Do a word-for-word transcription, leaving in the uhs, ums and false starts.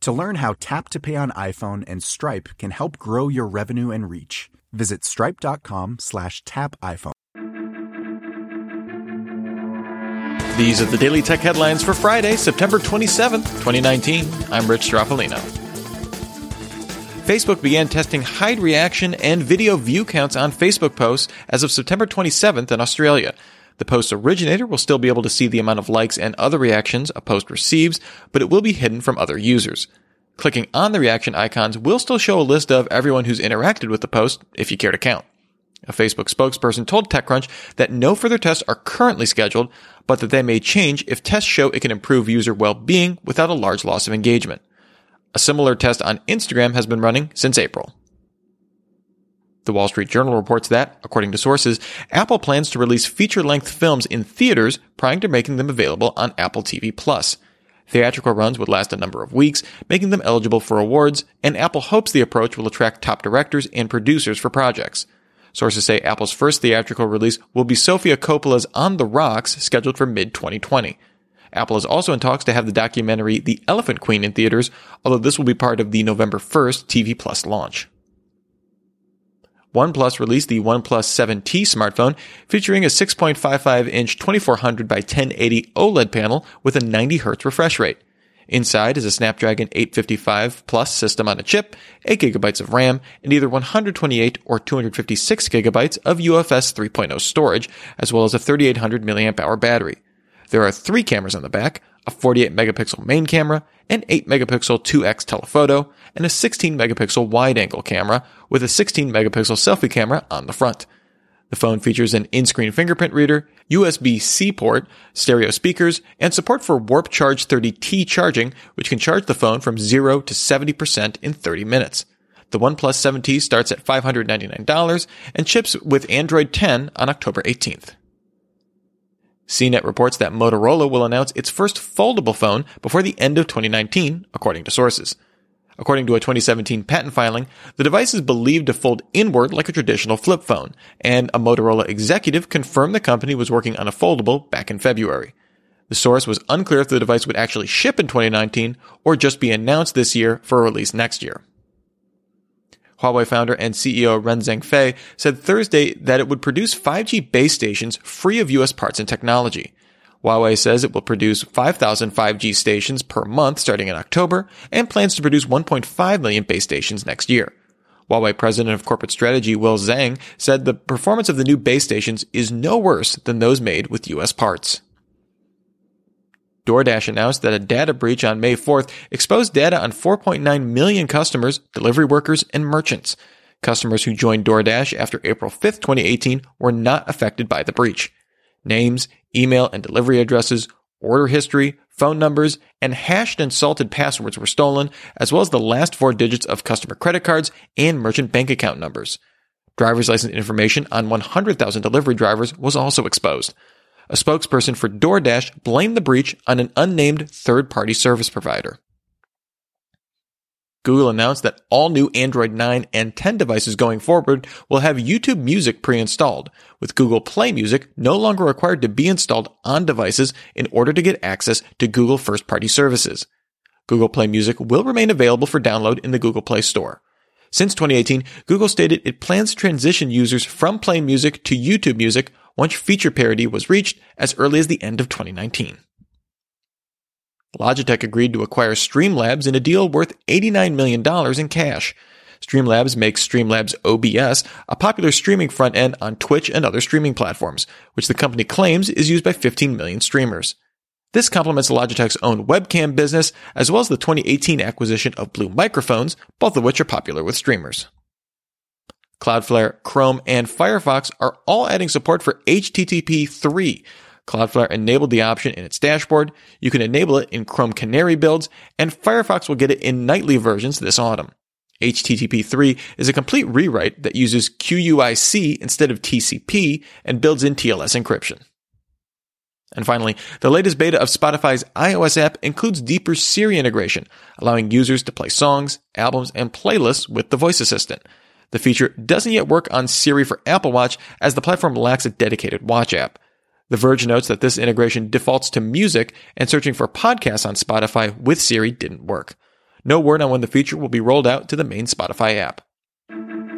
To learn how Tap to Pay on iPhone and Stripe can help grow your revenue and reach, visit stripe dot com slash tap iPhone. These are the Daily Tech Headlines for Friday, September twenty-seventh, twenty nineteen. I'm Rich Strappolino. Facebook began testing hide reaction and video view counts on Facebook posts as of September twenty-seventh in Australia. The post originator will still be able to see the amount of likes and other reactions a post receives, but it will be hidden from other users. Clicking on the reaction icons will still show a list of everyone who's interacted with the post, if you care to count. A Facebook spokesperson told TechCrunch that no further tests are currently scheduled, but that they may change if tests show it can improve user well-being without a large loss of engagement. A similar test on Instagram has been running since April. The Wall Street Journal reports that, according to sources, Apple plans to release feature-length films in theaters prior to making them available on Apple T V Plus. Theatrical runs would last a number of weeks, making them eligible for awards, and Apple hopes the approach will attract top directors and producers for projects. Sources say Apple's first theatrical release will be Sofia Coppola's On the Rocks, scheduled for mid twenty twenty. Apple is also in talks to have the documentary The Elephant Queen in theaters, although this will be part of the November first T V Plus launch. OnePlus released the OnePlus seven T smartphone, featuring a six point five five inch twenty-four hundred by ten eighty OLED panel with a ninety hertz refresh rate. Inside is a Snapdragon eight fifty-five Plus system on a chip, eight gigabytes of RAM, and either one twenty-eight or two fifty-six gigabytes of U F S three point oh storage, as well as a thirty-eight hundred milliamp hour battery. There are three cameras on the back, a forty-eight megapixel main camera, an eight megapixel two X telephoto, and a sixteen megapixel wide-angle camera with a sixteen megapixel selfie camera on the front. The phone features an in-screen fingerprint reader, U S B C port, stereo speakers, and support for Warp Charge thirty T charging, which can charge the phone from zero to seventy percent in thirty minutes. The OnePlus seven T starts at five hundred ninety-nine dollars and ships with Android ten on October eighteenth. C net reports that Motorola will announce its first foldable phone before the end of twenty nineteen, according to sources. According to a twenty seventeen patent filing, the device is believed to fold inward like a traditional flip phone, and a Motorola executive confirmed the company was working on a foldable back in February. The source was unclear if the device would actually ship in twenty nineteen or just be announced this year for release next year. Huawei founder and C E O Ren Zhengfei said Thursday that it would produce five G base stations free of U S parts and technology. Huawei says it will produce five thousand five G stations per month starting in October and plans to produce one point five million base stations next year. Huawei President of Corporate Strategy Will Zhang said the performance of the new base stations is no worse than those made with U S parts. DoorDash announced that a data breach on May fourth exposed data on four point nine million customers, delivery workers, and merchants. Customers who joined DoorDash after April fifth, twenty eighteen were not affected by the breach. Names, email and delivery addresses, order history, phone numbers, and hashed and salted passwords were stolen, as well as the last four digits of customer credit cards and merchant bank account numbers. Driver's license information on one hundred thousand delivery drivers was also exposed. A spokesperson for DoorDash blamed the breach on an unnamed third-party service provider. Google announced that all new Android nine and ten devices going forward will have YouTube Music pre-installed, with Google Play Music no longer required to be installed on devices in order to get access to Google first-party services. Google Play Music will remain available for download in the Google Play Store. Since twenty eighteen, Google stated it plans to transition users from Play Music to YouTube Music once feature parity was reached as early as the end of twenty nineteen. Logitech agreed to acquire Streamlabs in a deal worth eighty-nine million dollars in cash. Streamlabs makes Streamlabs O B S, a popular streaming front end on Twitch and other streaming platforms, which the company claims is used by fifteen million streamers. This complements Logitech's own webcam business, as well as the twenty eighteen acquisition of Blue Microphones, both of which are popular with streamers. Cloudflare, Chrome, and Firefox are all adding support for H T T P three. Cloudflare enabled the option in its dashboard. You can enable it in Chrome Canary builds, and Firefox will get it in nightly versions this autumn. H T T P three is a complete rewrite that uses Q U I C instead of T C P and builds in T L S encryption. And finally, the latest beta of Spotify's iOS app includes deeper Siri integration, allowing users to play songs, albums, and playlists with the voice assistant. The feature doesn't yet work on Siri for Apple Watch, as the platform lacks a dedicated watch app. The Verge notes that this integration defaults to music, and searching for podcasts on Spotify with Siri didn't work. No word on when the feature will be rolled out to the main Spotify app.